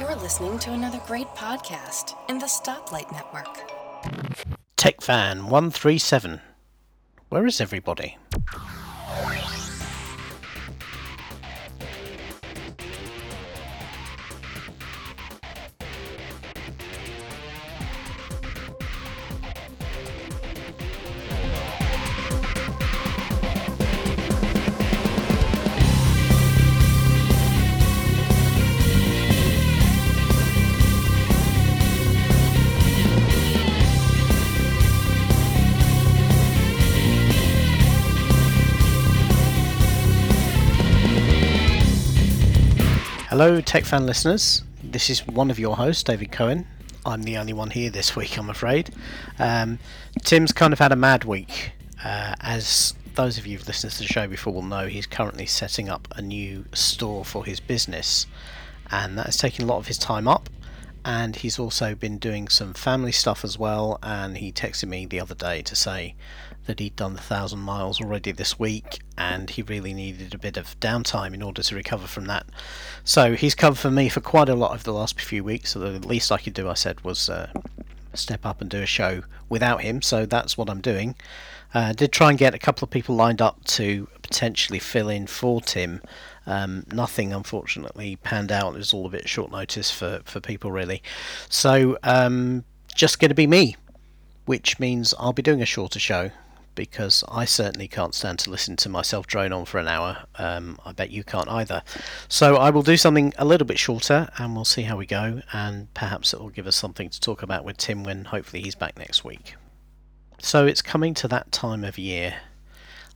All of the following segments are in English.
You're listening to another great podcast in the Stoplight Network. TechFan 137. Where is everybody? Hello TechFan listeners, this is one of your hosts, David Cohen. I'm the only one here this week, I'm afraid. Tim's kind of had a mad week. As those of you who've listened to the show before will know, he's currently setting up a new store for his business, and that has taken a lot of his time up, and he's also been doing some family stuff as well, and he texted me the other day to say that he'd done 1,000 miles already this week and he really needed a bit of downtime in order to recover from that. So he's covered for me for quite a lot over the last few weeks, so the least I could do, I said, was step up and do a show without him, so that's what I'm doing. Did try and get a couple of people lined up to potentially fill in for Tim. Nothing unfortunately panned out. It was all a bit short notice for people really, so just going to be me, which means I'll be doing a shorter show, because I certainly can't stand to listen to myself drone on for an hour. I bet you can't either. So I will do something a little bit shorter and we'll see how we go, and perhaps it will give us something to talk about with Tim when hopefully he's back next week. So it's coming to that time of year,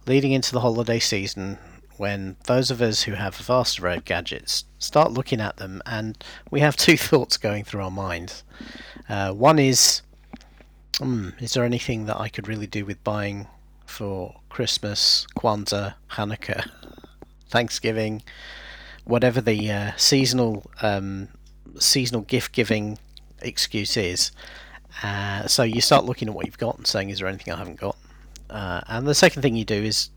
leading into the holiday season, when those of us who have a vast array of gadgets start looking at them, and we have two thoughts going through our minds. One is, is there anything that I could really do with buying for Christmas, Kwanzaa, Hanukkah, Thanksgiving, whatever the seasonal gift giving excuse is? So you start looking at what you've got and saying, is there anything I haven't got? And the second thing you do is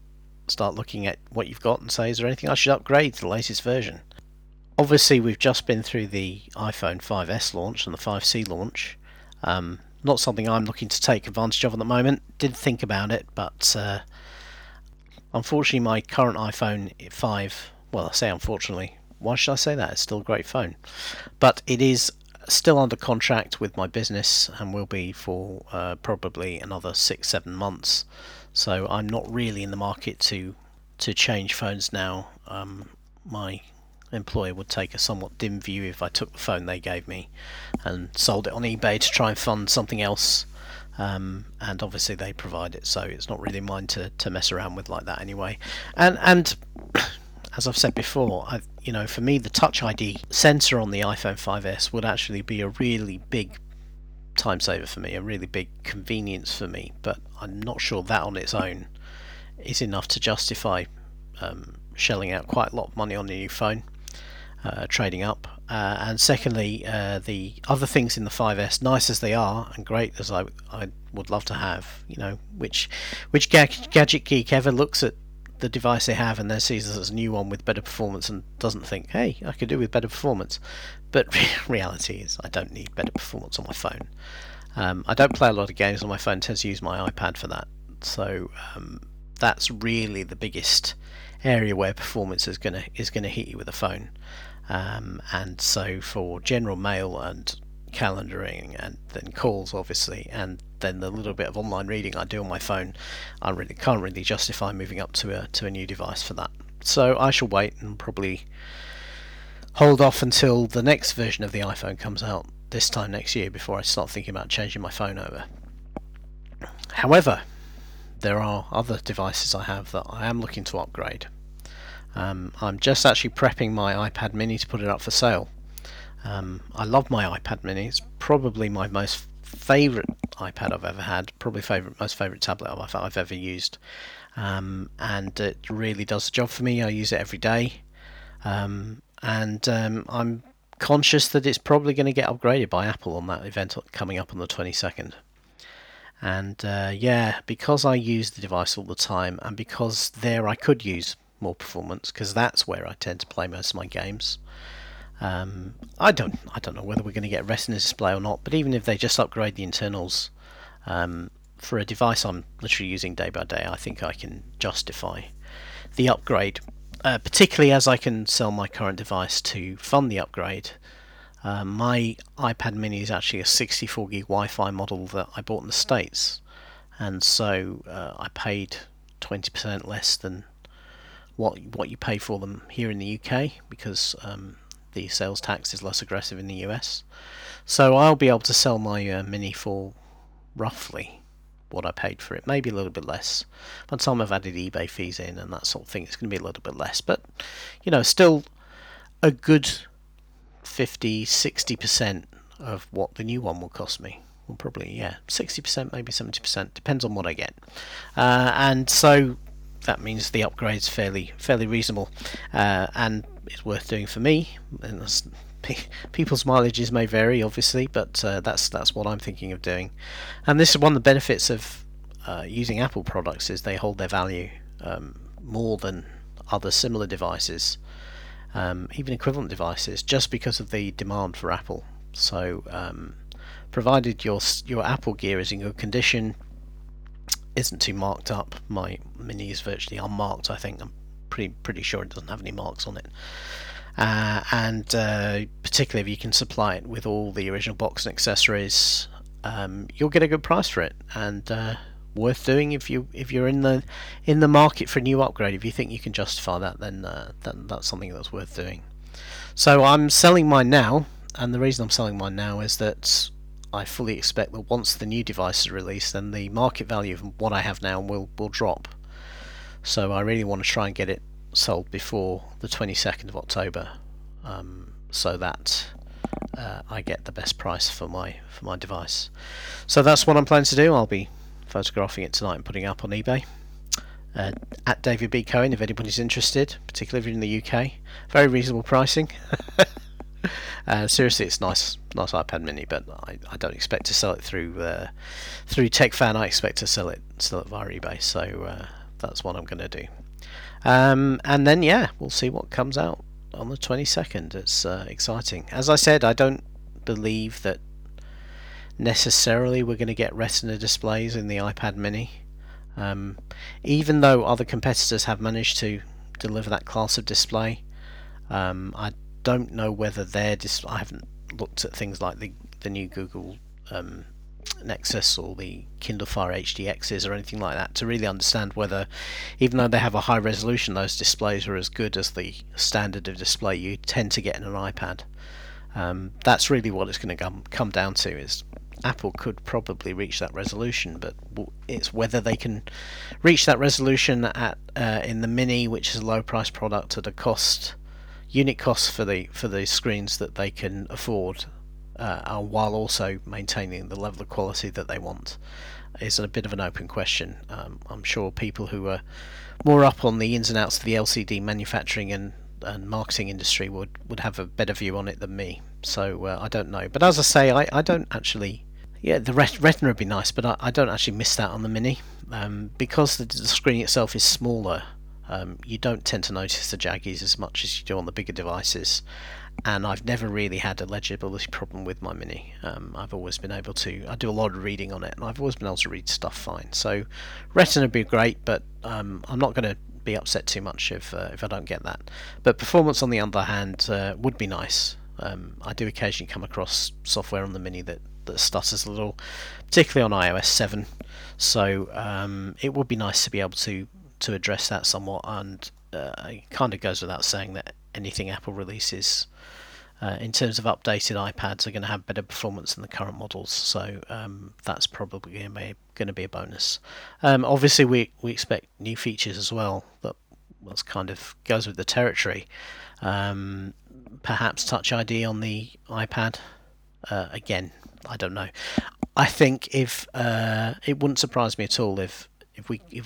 start looking at what you've got and say, is there anything I should upgrade to the latest version? Obviously we've just been through the iPhone 5S launch and the 5C launch. Not something I'm looking to take advantage of at the moment. Did think about it, but unfortunately my current iPhone 5, well, I say unfortunately, why should I say that? It's still a great phone. But it is still under contract with my business and will be for probably another 6-7 months. So I'm not really in the market to change phones now. My employer would take a somewhat dim view if I took the phone they gave me and sold it on eBay to try and fund something else, and obviously they provide it, so it's not really mine to mess around with like that anyway. And as I've said before, for me the Touch ID sensor on the iPhone 5S would actually be a really big time saver for me, a really big convenience for me, but I'm not sure that on its own is enough to justify shelling out quite a lot of money on a new phone. Trading up, and secondly, the other things in the 5S, nice as they are and great as I would love to have, which gadget geek ever looks at the device they have and then sees this as a new one with better performance and doesn't think, hey, I could do with better performance. But reality is, I don't need better performance on my phone. I don't play a lot of games on my phone, tend to use my iPad for that, so that's really the biggest area where performance is going to hit you with a phone. And so for general mail and calendaring and then calls obviously, and then the little bit of online reading I do on my phone, I really can't really justify moving up to a new device for that. So I shall wait and probably hold off until the next version of the iPhone comes out this time next year before I start thinking about changing my phone over. However, there are other devices I have that I am looking to upgrade. I'm just actually prepping my iPad Mini to put it up for sale. I love my iPad Mini. It's probably my most favourite iPad I've ever had, probably most favourite tablet I've ever used, and it really does the job for me. I use it every day, and I'm conscious that it's probably going to get upgraded by Apple on that event coming up on the 22nd. And because I use the device all the time, and because I could use more performance, because that's where I tend to play most of my games. I don't know whether we're going to get a Retina display or not, but even if they just upgrade the internals, for a device I'm literally using day by day, I think I can justify the upgrade, particularly as I can sell my current device to fund the upgrade. My iPad Mini is actually a 64 gig Wi-Fi model that I bought in the States, and so I paid 20% less than what you pay for them here in the UK, because the sales tax is less aggressive in the US. So I'll be able to sell my Mini for roughly what I paid for it, maybe a little bit less. By the time I've added eBay fees in and that sort of thing, it's going to be a little bit less, but you know, still a good 50-60% of what the new one will cost me. Well, probably, yeah, 60%, maybe 70%, depends on what I get. And so that means the upgrade's fairly reasonable, and it's worth doing for me. And that's, people's mileages may vary, obviously, but that's what I'm thinking of doing. And this is one of the benefits of using Apple products, is they hold their value more than other similar devices, even equivalent devices, just because of the demand for Apple. So provided your Apple gear is in good condition, isn't too marked up — my Mini is virtually unmarked, I think, I'm pretty sure it doesn't have any marks on it — and particularly if you can supply it with all the original box and accessories, you'll get a good price for it, and worth doing if you're in the market for a new upgrade. If you think you can justify that, then that's something that's worth doing. So I'm selling mine now, and the reason I'm selling mine now is that I fully expect that once the new device is released, then the market value of what I have now will drop. So I really want to try and get it sold before the 22nd of October, so that I get the best price for my device. So that's what I'm planning to do. I'll be photographing it tonight and putting it up on eBay, at David B. Cohen, if anybody's interested, particularly if you're in the UK. Very reasonable pricing. Seriously, it's nice iPad Mini, but I don't expect to sell it through TechFan. I expect to sell it via eBay. So that's what I'm going to do. And then, yeah, we'll see what comes out on the 22nd. It's exciting. As I said, I don't believe that necessarily we're going to get Retina displays in the iPad Mini, even though other competitors have managed to deliver that class of display. I don't know whether I haven't looked at things like the new Google Nexus or the Kindle Fire HDXs or anything like that, to really understand whether, even though they have a high resolution, those displays are as good as the standard of display you tend to get in an iPad. That's really what it's going to come down to, is Apple could probably reach that resolution, but it's whether they can reach that resolution at in the Mini, which is a low price product, at a unit cost for the screens that they can afford, while also maintaining the level of quality that they want, is a bit of an open question. I'm sure people who are more up on the ins and outs of the LCD manufacturing and marketing industry would have a better view on it than me. So I don't know. But as I say, I don't actually... Yeah, the Retina would be nice, but I don't actually miss that on the Mini. Because the screen itself is smaller, you don't tend to notice the jaggies as much as you do on the bigger devices, and I've never really had a legibility problem with my Mini. I've always been able to... I do a lot of reading on it, and I've always been able to read stuff fine. So Retina would be great, but I'm not going to be upset too much if I don't get that. But performance, on the other hand, would be nice. I do occasionally come across software on the Mini that stutters a little, particularly on iOS 7, so it would be nice to be able to address that somewhat, and it kind of goes without saying that anything Apple releases in terms of updated iPads are going to have better performance than the current models, so that's probably going to be a bonus. Obviously we expect new features as well, but that's kind of goes with the territory. Perhaps Touch ID on the iPad, again, I don't know. I think if it wouldn't surprise me at all if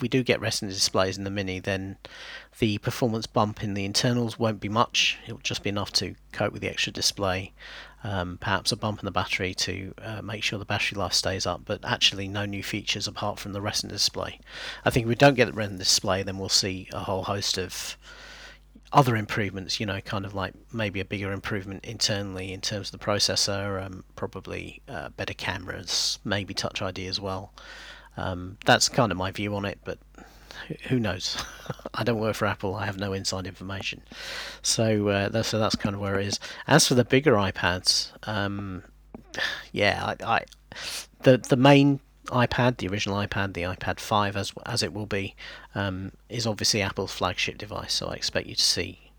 we do get Retina displays in the Mini, then the performance bump in the internals won't be much. It'll just be enough to cope with the extra display, perhaps a bump in the battery to make sure the battery life stays up, but actually no new features apart from the Retina display. I think if we don't get the Retina display, then we'll see a whole host of other improvements, you know, kind of like maybe a bigger improvement internally in terms of the processor, probably better cameras, maybe Touch ID as well. That's kind of my view on it, but who knows? I don't work for Apple. I have no inside information. So that's kind of where it is. As for the bigger iPads, the main iPad, the original iPad, the iPad 5 as it will be, is obviously Apple's flagship device, so I expect you to see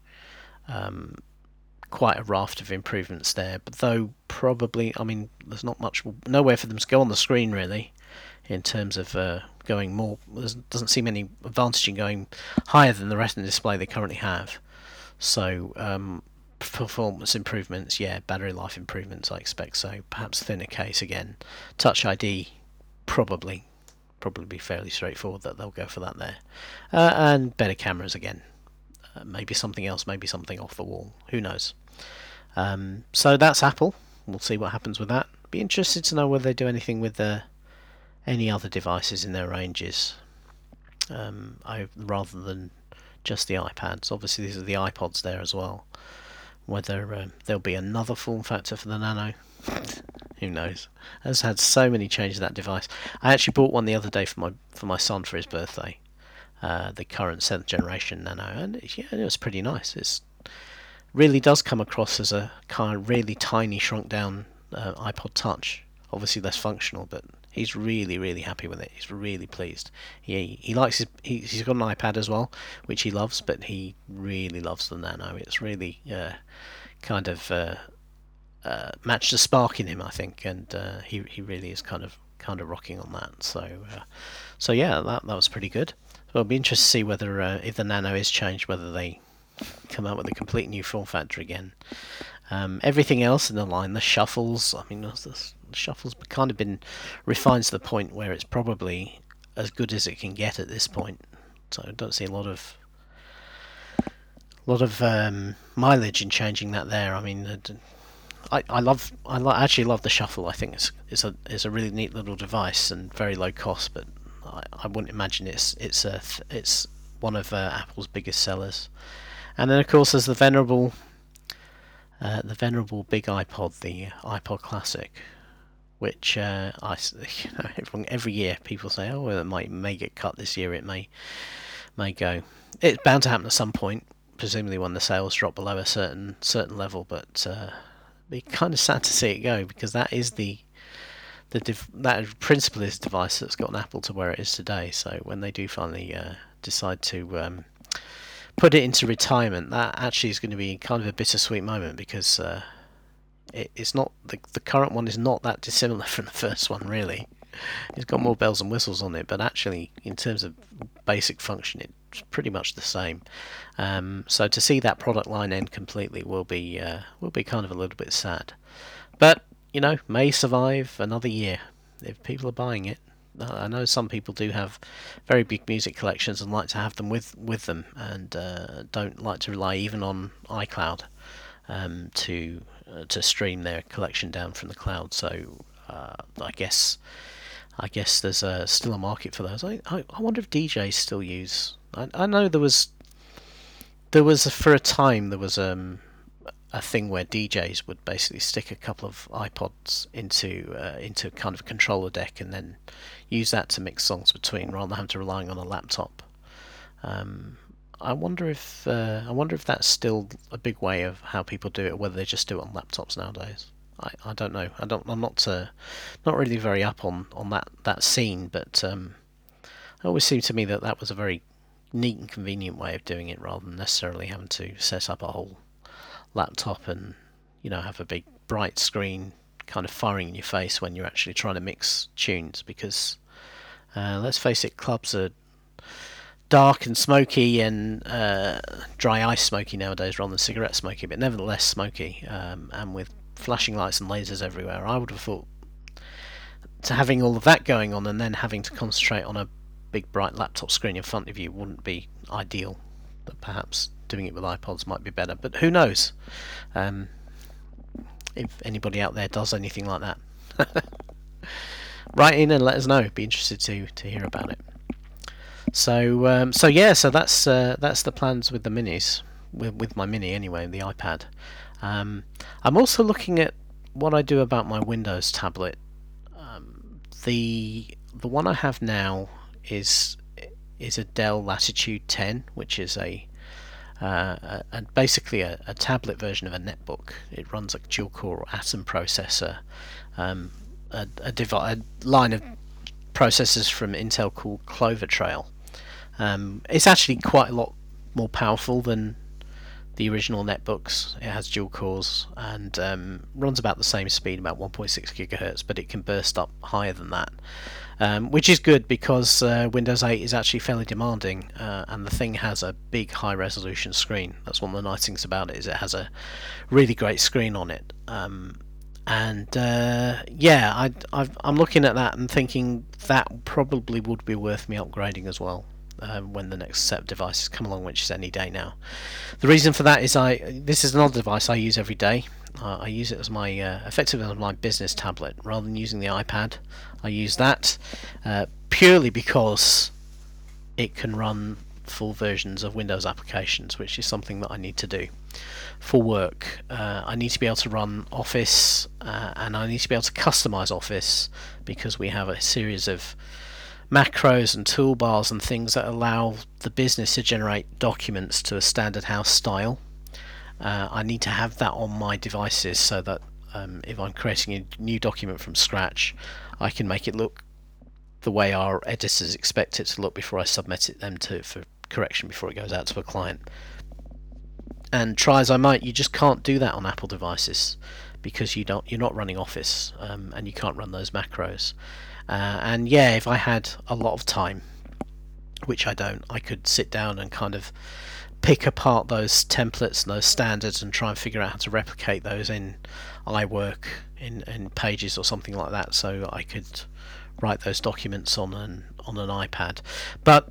quite a raft of improvements there. But though probably, I mean, there's not much, nowhere for them to go on the screen really, in terms of going more. There doesn't seem any advantage in going higher than the Retina display they currently have. So performance improvements, battery life improvements, I expect so. Perhaps thinner case again. Touch ID, probably fairly straightforward that they'll go for that there, and better cameras again, maybe something else, maybe something off the wall, who knows. So that's Apple. We'll see what happens with that. Be interested to know whether they do anything with any other devices in their ranges, rather than just the iPads. Obviously these are the iPods there as well. Whether there'll be another form factor for the Nano, who knows? Has had so many changes to that device. I actually bought one the other day for my son for his birthday, the current 7th generation Nano, and it was pretty nice. It really does come across as a kind of really tiny, shrunk down iPod Touch. Obviously less functional, but he's really, really happy with it. He's really pleased. He likes his. He's got an iPad as well, which he loves, but he really loves the Nano. It's really matched a spark in him, I think, and he really is kind of rocking on that. So that was pretty good. So it'll be interesting to see whether if the Nano is changed, whether they come out with a complete new form factor again. Everything else in the line, the shuffles. I mean, the shuffle's kind of been refined to the point where it's probably as good as it can get at this point. So I don't see a lot of mileage in changing that there. I mean, I actually love the Shuffle. I think it's a really neat little device and very low cost. But I wouldn't imagine it's one of Apple's biggest sellers. And then of course there's the venerable big iPod, the iPod Classic, which every year people say, oh, well, it may get cut this year. It may go. It's bound to happen at some point, presumably when the sales drop below a certain level. But it'd be kind of sad to see it go, because that is that principle is the device that's gotten Apple to where it is today. So when they do finally decide to put it into retirement, that actually is going to be kind of a bittersweet moment, because it's not the current one is not that dissimilar from the first one really. It's got more bells and whistles on it, but actually in terms of basic function it's pretty much the same. So to see that product line end completely will be kind of a little bit sad, but you know, may survive another year if people are buying it. I know some people do have very big music collections and like to have them with them, and don't like to rely even on iCloud to stream their collection down from the cloud. So I guess there's still a market for those. I wonder if DJs still use. I know there was for a time there was a thing where DJs would basically stick a couple of iPods into kind of a controller deck and then use that to mix songs between, rather than having to relying on a laptop. I wonder if that's still a big way of how people do it, or whether they just do it on laptops nowadays. I don't know. I'm not really very up on that scene, but it always seemed to me that was a very neat and convenient way of doing it, rather than necessarily having to set up a whole laptop and, you know, have a big bright screen kind of firing in your face when you're actually trying to mix tunes, because let's face it, clubs are dark and smoky and dry ice smoky nowadays rather than cigarette smoky, but nevertheless smoky, and with flashing lights and lasers everywhere. I would have thought to having all of that going on and then having to concentrate on a big bright laptop screen in front of you wouldn't be ideal, but perhaps doing it with iPods might be better, but who knows if anybody out there does anything like that. Write in and let us know. Be interested to hear about it. So that's the plans with the minis. with my Mini anyway, the iPad. I'm also looking at what I do about my Windows tablet. The one I have now is a Dell Latitude 10, which is basically a tablet version of a netbook. It runs a dual-core Atom processor, a line of processors from Intel called Clover Trail. It's actually quite a lot more powerful than the original netbooks. It has dual cores and runs about the same speed, about 1.6 GHz, but it can burst up higher than that, which is good because Windows 8 is actually fairly demanding, and the thing has a big high resolution screen. That's one of the nice things about it, is it has a really great screen on it. I'm looking at that and thinking that probably would be worth me upgrading as well, when the next set of devices come along, which is any day now. The reason for that is this is another device I use every day. I use it as my effectively as my business tablet rather than using the iPad. I use that purely because it can run full versions of Windows applications, which is something that I need to do for work. I need to be able to run Office, and I need to be able to customize Office, because we have a series of macros and toolbars and things that allow the business to generate documents to a standard house style. I need to have that on my devices so that if I'm creating a new document from scratch, I can make it look the way our editors expect it to look before I submit it for correction before it goes out to a client. And try as I might, you just can't do that on Apple devices, because you're not running Office, and you can't run those macros. And yeah, if I had a lot of time, which I don't, I could sit down and kind of pick apart those templates and those standards and try and figure out how to replicate those in iWork, in Pages or something like that, so I could write those documents on an iPad. But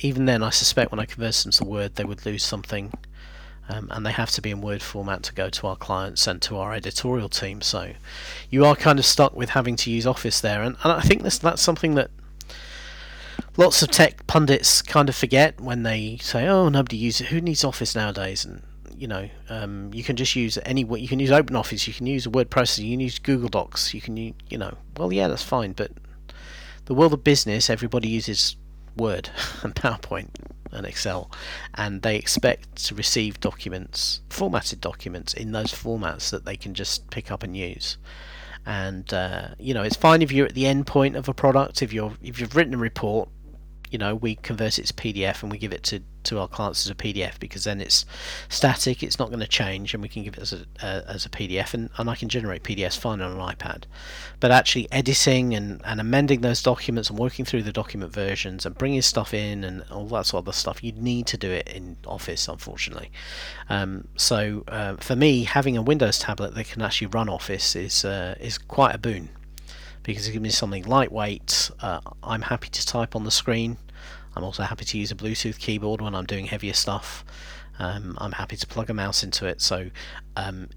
even then, I suspect when I convert them to Word, they would lose something, and they have to be in Word format to go to our clients and to our editorial team, so you are kind of stuck with having to use Office there. And I think that's something that lots of tech pundits kind of forget when they say, oh, nobody uses it, who needs Office nowadays? And you can just use you can use OpenOffice, you can use a word processor, you can use Google Docs, you can use, well, yeah, that's fine, but the world of business, everybody uses Word and PowerPoint and Excel, and they expect to receive documents, formatted documents, in those formats that they can just pick up and use. And it's fine if you're at the end point of a product, if you've written a report, we convert it to PDF and we give it to our clients as a PDF, because then it's static, it's not going to change, and we can give it as a PDF, and I can generate PDFs fine on an iPad. But actually editing and amending those documents and working through the document versions and bringing stuff in and all that sort of stuff, you need to do it in Office, unfortunately. So for me, having a Windows tablet that can actually run Office is quite a boon, because it gives me something lightweight. I'm happy to type on the screen. I'm also happy to use a Bluetooth keyboard when I'm doing heavier stuff. I'm happy to plug a mouse into it. So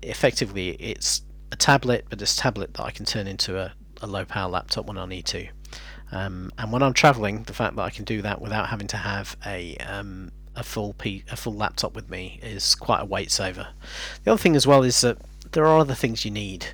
effectively, it's a tablet, but it's a tablet that I can turn into a low-power laptop when I need to. And when I'm traveling, the fact that I can do that without having to have a full laptop with me is quite a weight saver. The other thing as well is that there are other things you need.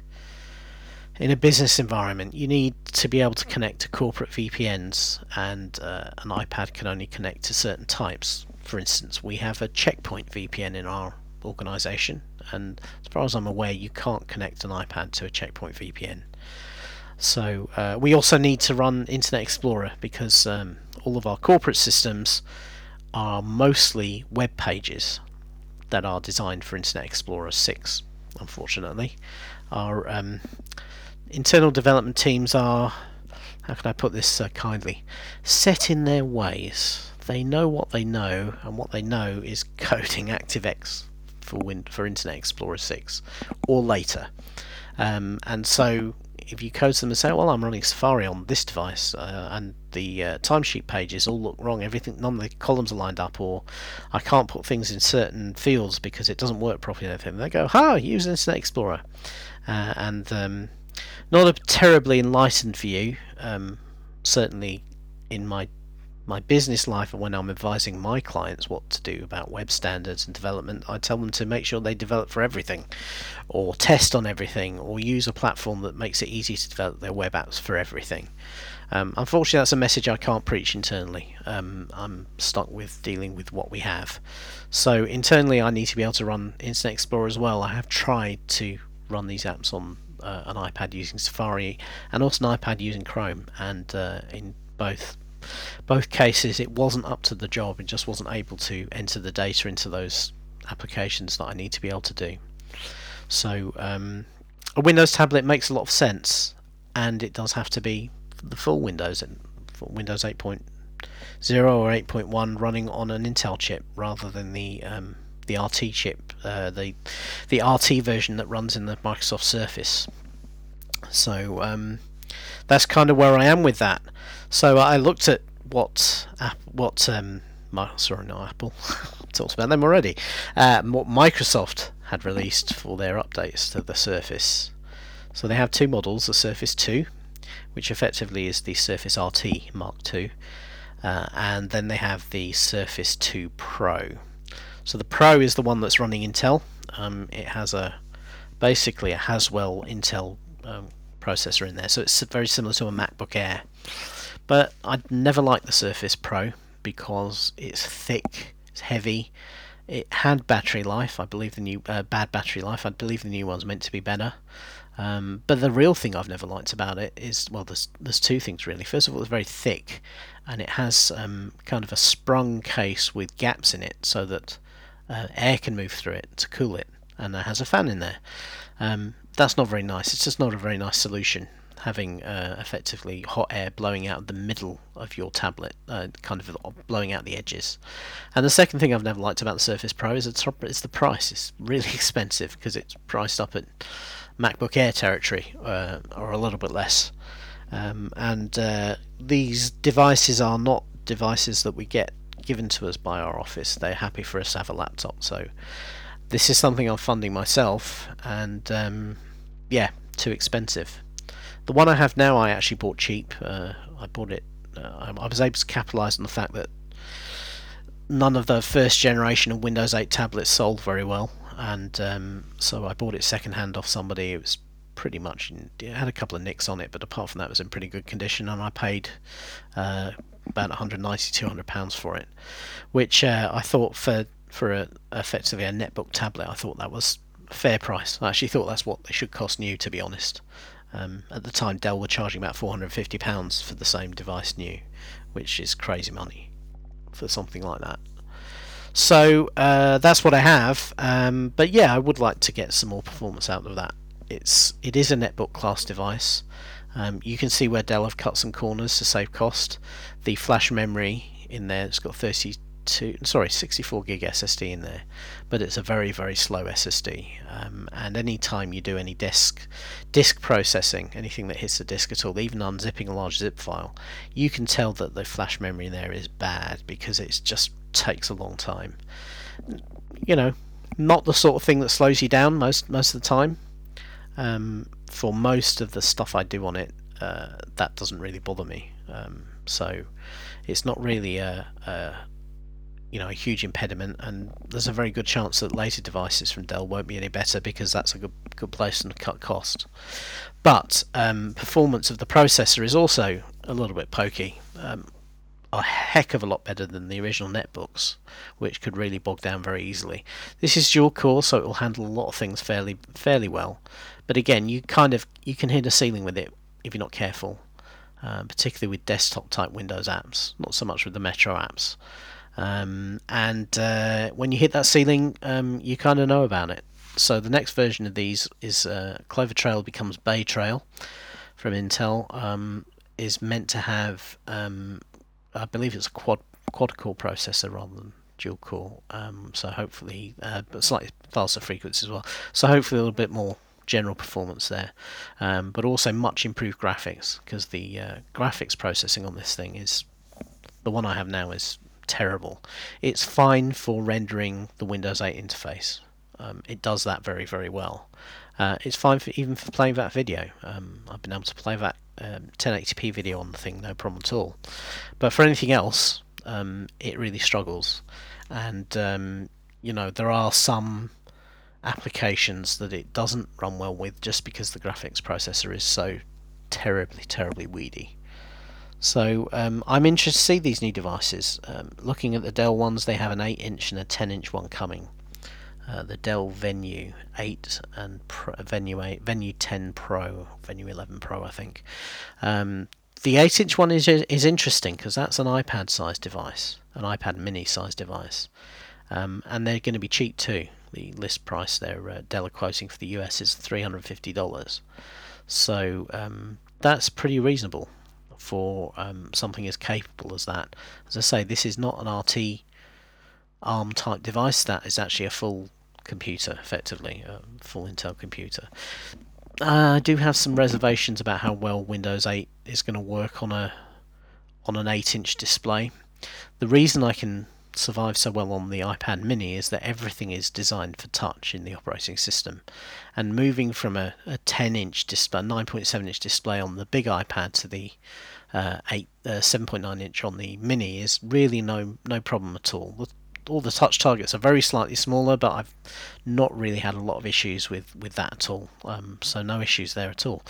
In a business environment, you need to be able to connect to corporate VPNs, and an iPad can only connect to certain types. For instance, we have a Checkpoint VPN in our organisation, and as far as I'm aware, you can't connect an iPad to a Checkpoint VPN. So we also need to run Internet Explorer, because all of our corporate systems are mostly web pages that are designed for Internet Explorer 6, unfortunately. Our internal development teams are, how can I put this kindly, set in their ways. They know what they know, and what they know is coding ActiveX for Internet Explorer 6 or later. And so if you code them and say, well, I'm running Safari on this device, and the timesheet pages all look wrong, none of the columns are lined up, or I can't put things in certain fields because it doesn't work properly and everything, they go, use Internet Explorer. Not a terribly enlightened view, certainly in my My business life and when I'm advising my clients what to do about web standards and development, I tell them to make sure they develop for everything, or test on everything, or use a platform that makes it easy to develop their web apps for everything. Unfortunately, that's a message I can't preach internally. I'm stuck with dealing with what we have. So internally, I need to be able to run Internet Explorer as well. I have tried to run these apps on an iPad using Safari, and also an iPad using Chrome, and in both cases it wasn't up to the job. It just wasn't able to enter the data into those applications that I need to be able to do. So a Windows tablet makes a lot of sense, and it does have to be the full Windows and Windows 8.0 or 8.1 running on an Intel chip rather than the RT chip, the RT version that runs in the Microsoft Surface. So that's kind of where I am with that. So I looked at what Microsoft had released for their updates to the Surface. So they have two models: the Surface 2, which effectively is the Surface RT Mark II, and then they have the Surface 2 Pro. So the Pro is the one that's running Intel. It has basically a Haswell Intel processor in there, so it's very similar to a MacBook Air. But I'd never liked the Surface Pro because it's thick, it's heavy, it had battery life. I believe the new bad battery life. I believe the new one's meant to be better. But the real thing I've never liked about it is, well, there's two things really. First of all, it's very thick, and it has kind of a sprung case with gaps in it so that air can move through it to cool it, and it has a fan in there. That's not very nice. It's just not a very nice solution, having effectively hot air blowing out the middle of your tablet, kind of blowing out the edges. And the second thing I've never liked about the Surface Pro is the price. It's really expensive because it's priced up at MacBook Air territory, or a little bit less. These devices are not devices that we get given to us by our office. They're happy for us to have a laptop. So this is something I'm funding myself, and too expensive. The one I have now I actually bought cheap. I bought it. I was able to capitalise on the fact that none of the first generation of Windows 8 tablets sold very well, and so I bought it secondhand off somebody. It was pretty much, it had a couple of nicks on it, but apart from that it was in pretty good condition, and I paid about £190-200 for it, which I thought for effectively a netbook tablet, I thought that was a fair price. I actually thought that's what they should cost new, to be honest. At the time, Dell were charging about £450 for the same device new, which is crazy money for something like that. So that's what I have, but yeah, I would like to get some more performance out of that. It is a netbook class device. You can see where Dell have cut some corners to save cost. The flash memory in there, it's got 64 gig SSD in there, but it's a very, very slow SSD, and any time you do any disk processing, anything that hits the disk at all, even unzipping a large zip file, you can tell that the flash memory in there is bad because it just takes a long time. You know, not the sort of thing that slows you down most of the time. For most of the stuff I do on it, that doesn't really bother me, so it's not really a huge impediment, and there's a very good chance that later devices from Dell won't be any better because that's a good place to cut cost. But performance of the processor is also a little bit pokey, a heck of a lot better than the original netbooks, which could really bog down very easily. This is dual core, so it will handle a lot of things fairly well, but again, you can hit a ceiling with it if you're not careful, particularly with desktop type Windows apps, not so much with the Metro apps. When you hit that ceiling, you kind of know about it. So the next version of these is Clover Trail becomes Bay Trail from Intel, is meant to have I believe it's a quad-core processor rather than dual-core, so hopefully but slightly faster frequency as well, so hopefully a little bit more general performance there, but also much improved graphics, because the graphics processing on this thing is, the one I have now is terrible. It's fine for rendering the Windows 8 interface. It does that very, very well, It's fine for even for playing that video. I've been able to play that 1080p video on the thing, no problem at all. But for anything else, it really struggles. And you know, there are some applications that it doesn't run well with just because the graphics processor is so terribly weedy. So I'm interested to see these new devices. Looking at the Dell ones, they have an 8-inch and a 10-inch one coming. The Dell Venue 8 and Venue 10 Pro, Venue 11 Pro, I think. The 8-inch one is interesting because that's an iPad-sized device, an iPad Mini-sized device, and they're going to be cheap too. The list price there, Dell are quoting for the US, is $350. So that's pretty reasonable for something as capable as that. As I say, this is not an RT ARM type device. That is actually a full computer, effectively, a full Intel computer. I do have some reservations about how well Windows 8 is going to work on an 8-inch display. The reason I can survive so well on the iPad Mini is that everything is designed for touch in the operating system, and moving from a 10-inch display, 9.7-inch display on the big iPad to the 7.9-inch on the Mini is really no problem at all. All the touch targets are very slightly smaller, but I've not really had a lot of issues with that at all. So no issues there at all.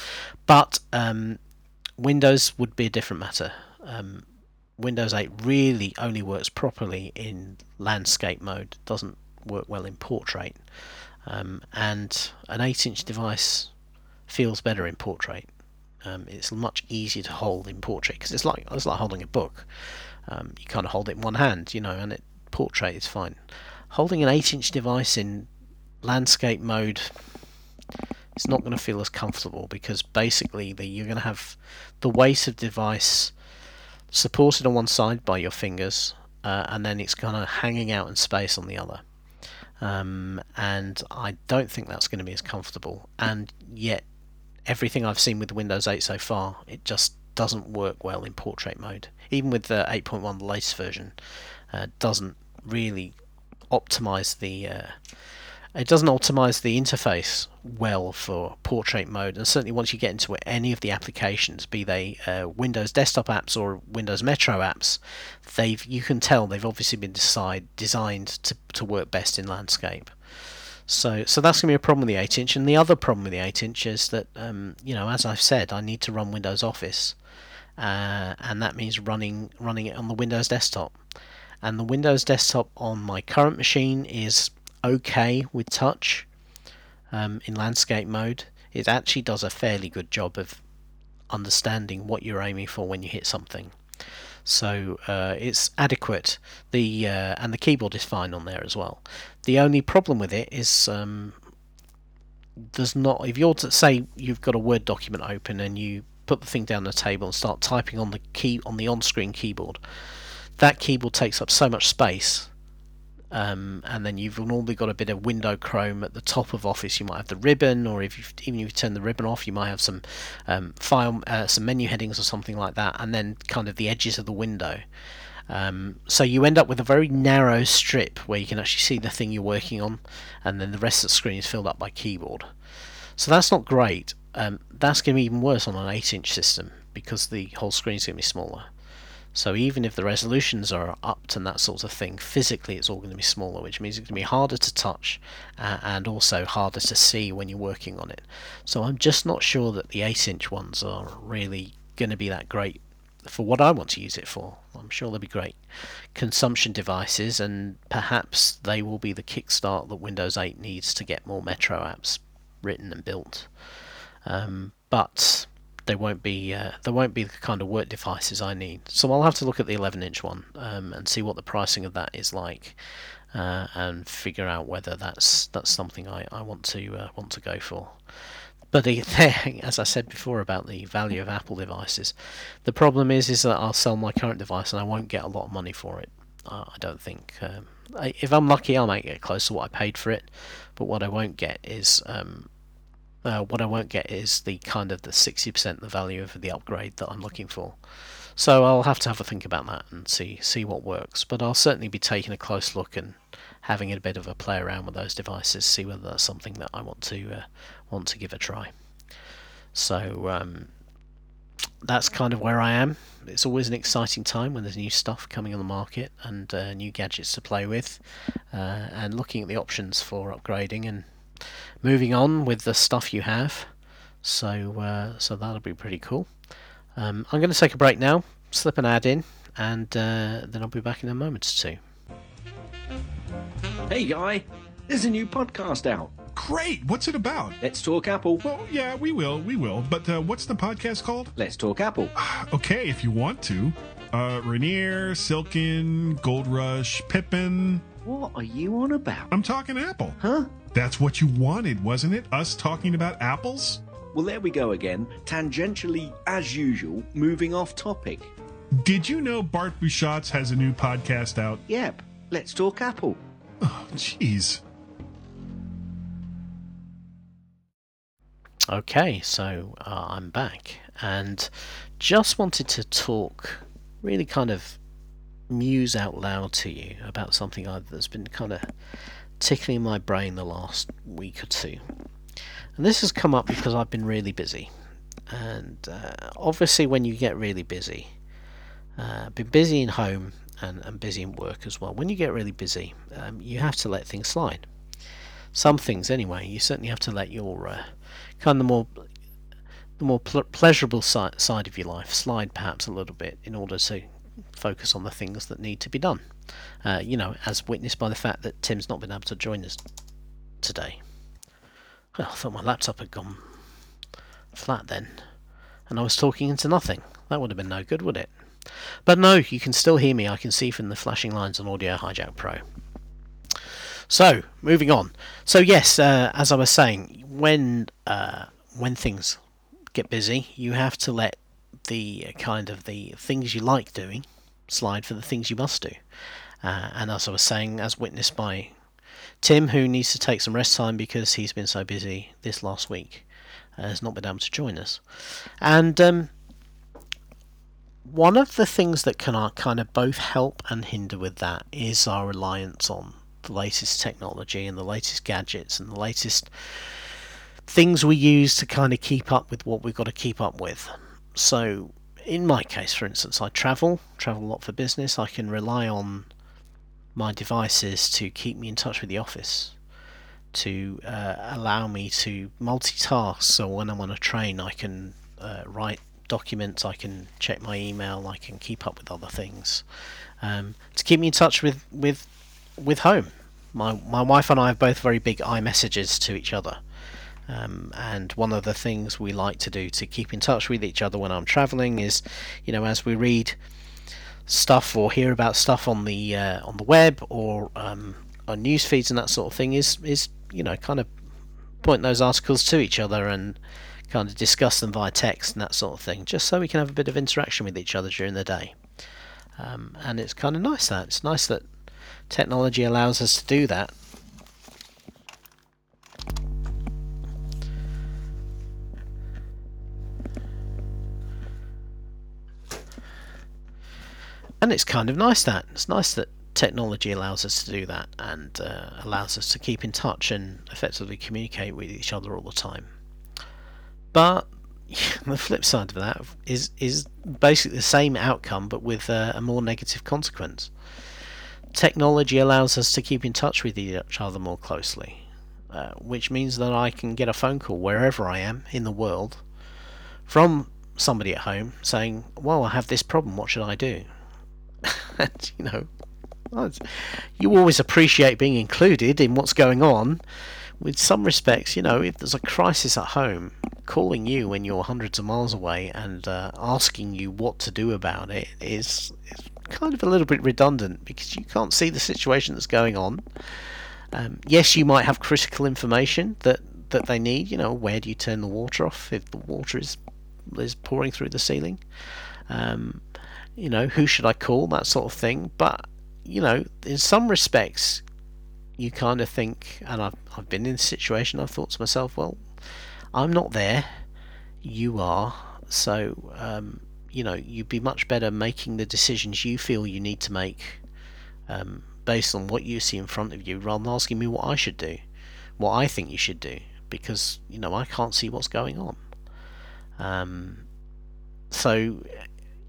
But Windows would be a different matter. Windows 8 really only works properly in landscape mode, doesn't work well in portrait, and an 8-inch device feels better in portrait. It's much easier to hold in portrait because it's like holding a book. You kind of hold it in one hand, you know, and portrait is fine. Holding an 8-inch device in landscape mode, it's not going to feel as comfortable because basically you're going to have the weight of the device supported on one side by your fingers, and then it's kind of hanging out in space on the other, and I don't think that's going to be as comfortable. And yet everything I've seen with Windows 8 so far, it just doesn't work well in portrait mode. Even with the 8.1, the latest version, doesn't really optimize the it doesn't optimize the interface well for portrait mode, and certainly once you get into any of the applications, be they Windows desktop apps or Windows Metro apps, you can tell they've obviously been designed to work best in landscape. So that's going to be a problem with the 8-inch. And the other problem with the 8-inch is that, you know, as I've said, I need to run Windows Office, and that means running it on the Windows desktop. And the Windows desktop on my current machine is okay with touch in landscape mode. It actually does a fairly good job of understanding what you're aiming for when you hit something, so it's adequate. And the keyboard is fine on there as well. The only problem with it is if you're to say you've got a Word document open and you put the thing down on the table and start typing on the on-screen keyboard, that keyboard takes up so much space. And then you've normally got a bit of window chrome at the top of Office. You might have the ribbon, or even if you turn the ribbon off, you might have some some menu headings or something like that, and then kind of the edges of the window. So you end up with a very narrow strip where you can actually see the thing you're working on, and then the rest of the screen is filled up by keyboard. So that's not great. That's going to be even worse on an 8-inch system because the whole screen is going to be smaller. So even if the resolutions are upped and that sort of thing, physically it's all going to be smaller, which means it's going to be harder to touch and also harder to see when you're working on it. So I'm just not sure that the 8-inch ones are really going to be that great for what I want to use it for. I'm sure they'll be great consumption devices, and perhaps they will be the kickstart that Windows 8 needs to get more Metro apps written and built. But they won't be the kind of work devices I need. So I'll have to look at the 11-inch one and see what the pricing of that is like, and figure out whether that's something I want to go for. But as I said before about the value of Apple devices, the problem is that I'll sell my current device and I won't get a lot of money for it. I don't think. If I'm lucky, I might get close to what I paid for it. But what I won't get is the kind of the 60% the value of the upgrade that I'm looking for. So I'll have to have a think about that and see what works. But I'll certainly be taking a close look and having a bit of a play around with those devices, see whether that's something that I want to give a try. So that's kind of where I am. It's always an exciting time when there's new stuff coming on the market and new gadgets to play with, and looking at the options for upgrading and moving on with the stuff you have. So so that'll be pretty cool. I'm going to take a break now, slip an ad in, and then I'll be back in a moment or two. Hey guy, there's a new podcast out. Great! What's it about? Let's Talk Apple. Well, yeah, we will. But what's the podcast called? Let's Talk Apple. Okay, if you want to. Rainier, Silken, Gold Rush, Pippin. What are you on about? I'm talking Apple. Huh? That's what you wanted, wasn't it? Us talking about apples? Well, there we go again. Tangentially, as usual, moving off topic. Did you know Bart Bouchatz has a new podcast out? Yep. Let's Talk Apple. Oh, jeez. Okay, so I'm back, and just wanted to talk, really kind of muse out loud to you about something that's been kind of tickling my brain the last week or two. And this has come up because I've been really busy, and obviously when you get really busy, been busy in home and busy in work as well, when you get really busy, you have to let things slide. Some things anyway, you certainly have to let your kind of the more pleasurable side of your life slide perhaps a little bit in order to focus on the things that need to be done. You know, as witnessed by the fact that Tim's not been able to join us today. Well, I thought my laptop had gone flat then, and I was talking into nothing. That would have been no good, would it? But no, you can still hear me. I can see from the flashing lines on Audio Hijack Pro. So, moving on. So yes, as I was saying, when things get busy, you have to let the kind of the things you like doing slide for the things you must do. And as I was saying, as witnessed by Tim, who needs to take some rest time because he's been so busy this last week, has not been able to join us. And one of the things that can kind of both help and hinder with that is our reliance on the latest technology and the latest gadgets and the latest things we use to kind of keep up with what we've got to keep up with. So in my case, for instance, I travel a lot for business. I can rely on my devices to keep me in touch with the office, to allow me to multitask. So when I'm on a train, I can write documents, I can check my email, I can keep up with other things, to keep me in touch with home. My wife and I have both very big iMessages to each other, and one of the things we like to do to keep in touch with each other when I'm travelling is, you know, as we read stuff or hear about stuff on the web or on news feeds and that sort of thing, is you know, kind of point those articles to each other and kind of discuss them via text and that sort of thing, just so we can have a bit of interaction with each other during the day. And it's kind of nice that technology allows us to do that. And it's kind of nice that. It's nice that technology allows us to do that and allows us to keep in touch and effectively communicate with each other all the time. But the flip side of that is basically the same outcome but with a more negative consequence. Technology allows us to keep in touch with each other more closely, which means that I can get a phone call wherever I am in the world from somebody at home saying, well, I have this problem, what should I do? And, you know, you always appreciate being included in what's going on. With some respects, you know, if there's a crisis at home, calling you when you're hundreds of miles away and asking you what to do about it is kind of a little bit redundant because you can't see the situation that's going on. Yes, you might have critical information that they need. You know, where do you turn the water off if the water is pouring through the ceiling? You know, who should I call? That sort of thing. But, you know, in some respects, you kind of think, and I've been in this situation, I've thought to myself, well, I'm not there, you are, so you know, you'd be much better making the decisions you feel you need to make based on what you see in front of you, rather than asking me what I should do, what I think you should do, because, you know, I can't see what's going on. So,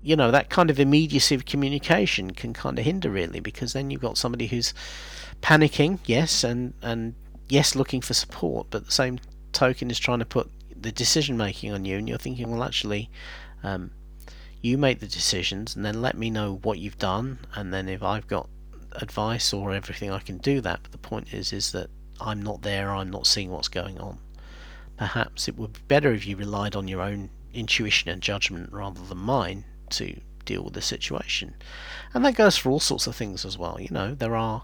you know, that kind of immediacy of communication can kind of hinder, really, because then you've got somebody who's panicking, yes, and yes, looking for support, but the same token is trying to put the decision making on you, and you're thinking, well, actually, you make the decisions, and then let me know what you've done, and then if I've got advice or everything, I can do that. But the point is that I'm not there, I'm not seeing what's going on. Perhaps it would be better if you relied on your own intuition and judgment rather than mine to deal with the situation. And that goes for all sorts of things as well. You know, there are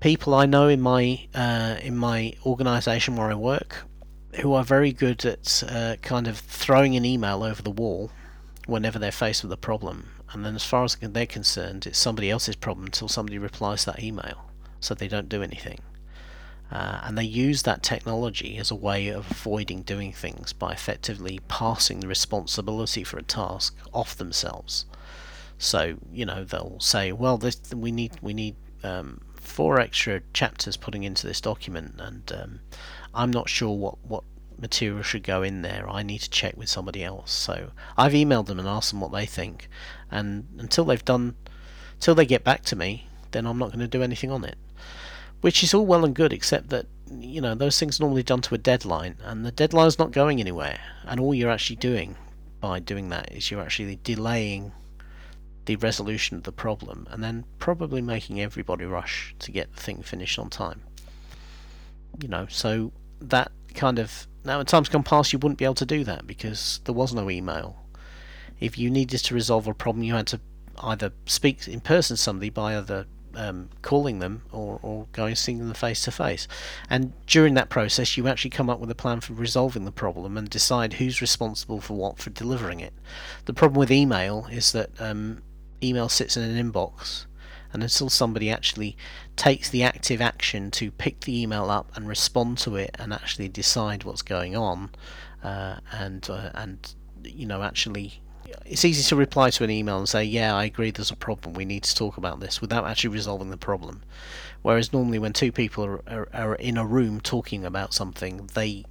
people I know in my organisation where I work who are very good at kind of throwing an email over the wall whenever they're faced with a problem, and then as far as they're concerned, it's somebody else's problem until somebody replies to that email, so they don't do anything. And they use that technology as a way of avoiding doing things by effectively passing the responsibility for a task off themselves. So, you know, they'll say, well, we need 4 extra chapters putting into this document, and I'm not sure what material should go in there. I need to check with somebody else. So I've emailed them and asked them what they think, and until they get back to me, then I'm not going to do anything on it. Which is all well and good, except that, you know, those things are normally done to a deadline, and the deadline's not going anywhere, and all you're actually doing by doing that is you're actually delaying the resolution of the problem, and then probably making everybody rush to get the thing finished on time. You know, so that kind of, now in times gone past you wouldn't be able to do that because there was no email. If you needed to resolve a problem, you had to either speak in person to somebody by either calling them or going seeing them face to face, and during that process you actually come up with a plan for resolving the problem and decide who's responsible for what for delivering it. The problem with email is that email sits in an inbox, and until somebody actually takes the active action to pick the email up and respond to it and actually decide what's going on, and you know, actually, it's easy to reply to an email and say, yeah, I agree, there's a problem, we need to talk about this, without actually resolving the problem. Whereas normally when 2 people are in a room talking about something, they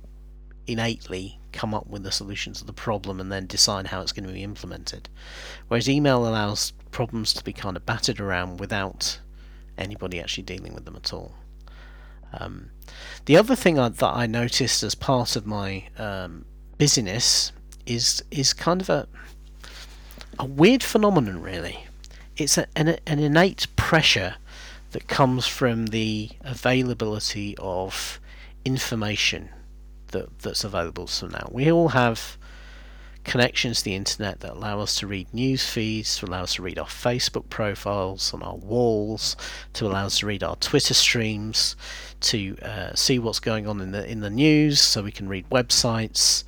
innately come up with the solutions to the problem and then decide how it's going to be implemented. Whereas email allows problems to be kind of battered around without anybody actually dealing with them at all. The other thing that I noticed as part of my busyness is kind of a weird phenomenon, really. It's an innate pressure that comes from the availability of information that's available. So now we all have connections to the internet that allow us to read news feeds, to allow us to read our Facebook profiles on our walls, to allow us to read our Twitter streams, to see what's going on in the news, so we can read websites,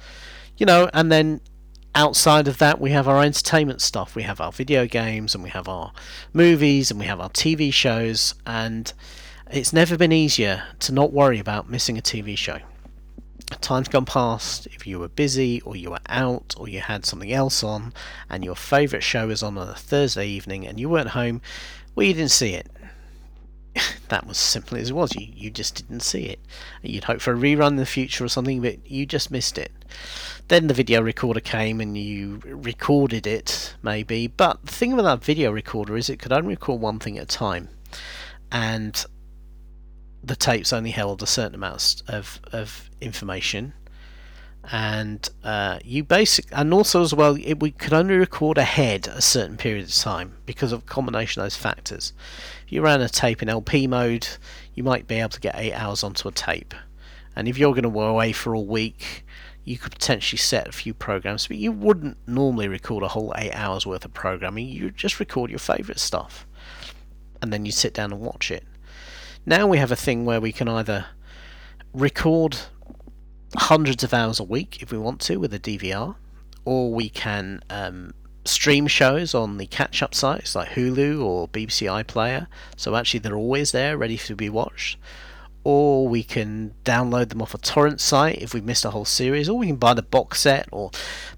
you know. And then outside of that, we have our entertainment stuff, we have our video games, and we have our movies, and we have our TV shows, and it's never been easier to not worry about missing a TV show. Time's gone past, if you were busy, or you were out, or you had something else on, and your favourite show was on a Thursday evening, and you weren't home, well, you didn't see it. That was simple as it was, you just didn't see it. You'd hope for a rerun in the future or something, but you just missed it. Then the video recorder came and you recorded it, maybe, but the thing about that video recorder is it could only record one thing at a time, and the tapes only held a certain amount of information, and also as well, we could only record ahead a certain period of time because of a combination of those factors. If you ran a tape in LP mode, you might be able to get 8 hours onto a tape, and if you're going to go away for a week, you could potentially set a few programs, but you wouldn't normally record a whole 8 hours worth of programming. You just record your favourite stuff, and then you sit down and watch it. Now we have a thing where we can either record hundreds of hours a week if we want to with a DVR, or we can stream shows on the catch-up sites like Hulu or BBC iPlayer, so actually they're always there ready to be watched, or we can download them off a torrent site if we've missed a whole series, or we can buy the box set,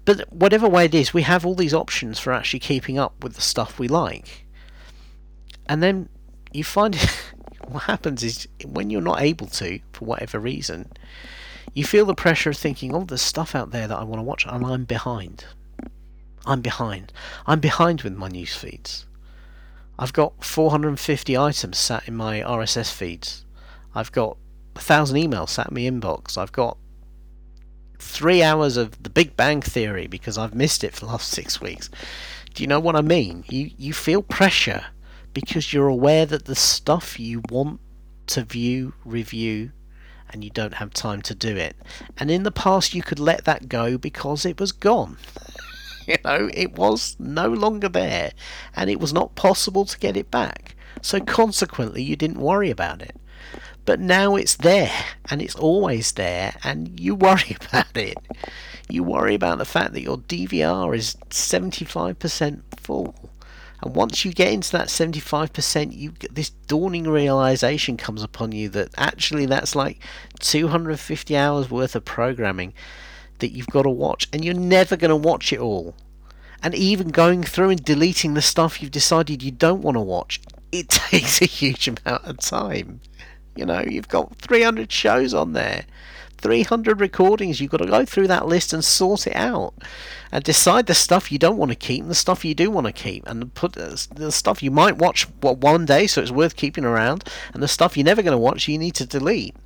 but whatever way it is, we have all these options for actually keeping up with the stuff we like. And then you find what happens is when you're not able to, for whatever reason, you feel the pressure of thinking, oh, there's stuff out there that I want to watch, and I'm behind. I'm behind with my news feeds. I've got 450 items sat in my RSS feeds. I've got 1,000 emails sat in my inbox. I've got 3 hours of the Big Bang Theory because I've missed it for the last 6 weeks. Do you know what I mean? You feel pressure because you're aware that the stuff you want to view, review, and you don't have time to do it. And in the past you could let that go because it was gone. You know, it was no longer there and it was not possible to get it back. So consequently you didn't worry about it. But now it's there and it's always there and you worry about it. You worry about the fact that your DVR is 75% full. And once you get into that 75%, you get this dawning realization comes upon you that actually that's like 250 hours worth of programming that you've got to watch, and you're never going to watch it all. And even going through and deleting the stuff you've decided you don't want to watch, it takes a huge amount of time. You know, you've got 300 shows on there, 300 recordings. You've got to go through that list and sort it out and decide the stuff you don't want to keep and the stuff you do want to keep, and put the stuff you might watch one day so it's worth keeping around, and the stuff you're never going to watch you need to delete.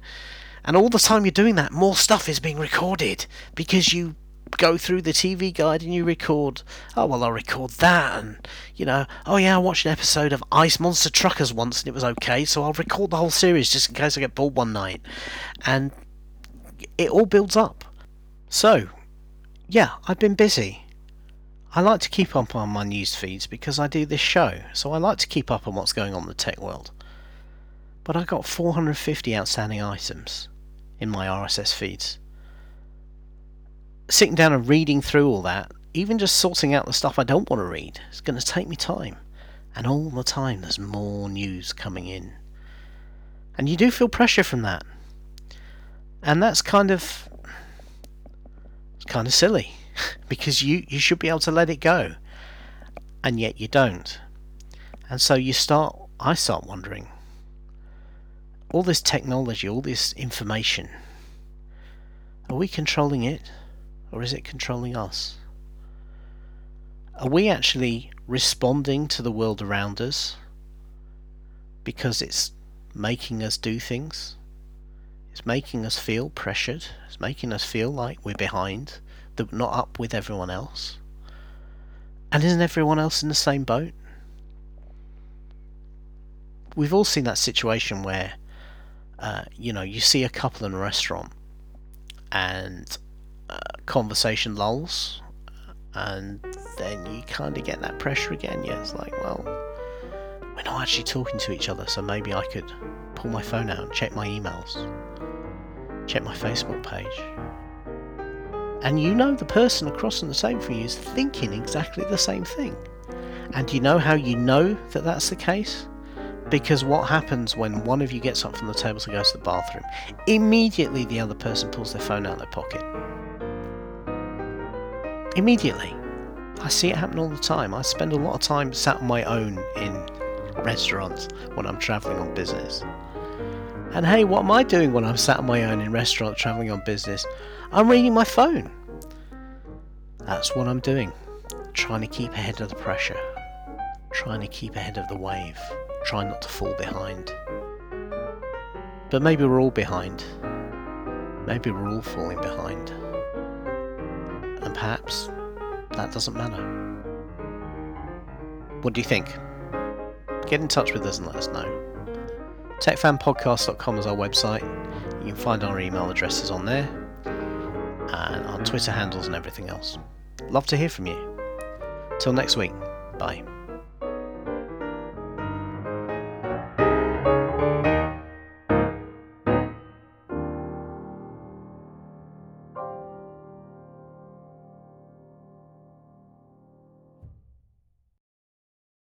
And all the time you're doing that, more stuff is being recorded because you go through the TV guide and you record, oh well, I'll record that, and you know, oh yeah, I watched an episode of Ice Monster Truckers once and it was okay, so I'll record the whole series just in case I get bored one night. And it all builds up. So yeah, I've been busy. I like to keep up on my news feeds because I do this show, so I like to keep up on what's going on in the tech world. But I got 450 outstanding items in my RSS feeds. Sitting down and reading through all that, even just sorting out the stuff I don't want to read, is going to take me time. And all the time there's more news coming in. And you do feel pressure from that. And that's kind of silly because you should be able to let it go, and yet you don't. And so I start wondering, all this technology, all this information, are we controlling it, or is it controlling us? Are we actually responding to the world around us because it's making us do things? It's making us feel pressured. It's making us feel like we're behind, that we're not up with everyone else. And isn't everyone else in the same boat? We've all seen that situation where you know, you see a couple in a restaurant and conversation lulls, and then you kind of get that pressure again. Yeah, it's like, well, we're not actually talking to each other, so maybe I could pull my phone out and check my emails, check my Facebook page. And you know the person across on the table from you is thinking exactly the same thing. And do you know how you know that that's the case? Because what happens when one of you gets up from the table to go to the bathroom, immediately the other person pulls their phone out of their pocket. Immediately. I see it happen all the time. I spend a lot of time sat on my own in restaurants when I'm travelling on business. And hey, what am I doing when I'm sat on my own in restaurants travelling on business? I'm reading my phone. That's what I'm doing. Trying to keep ahead of the pressure. Trying to keep ahead of the wave. Try not to fall behind. But maybe we're all behind. Maybe we're all falling behind. And perhaps that doesn't matter. What do you think? Get in touch with us and let us know. TechFanPodcast.com is our website. You can find our email addresses on there, and our Twitter handles and everything else. Love to hear from you. Till next week. Bye.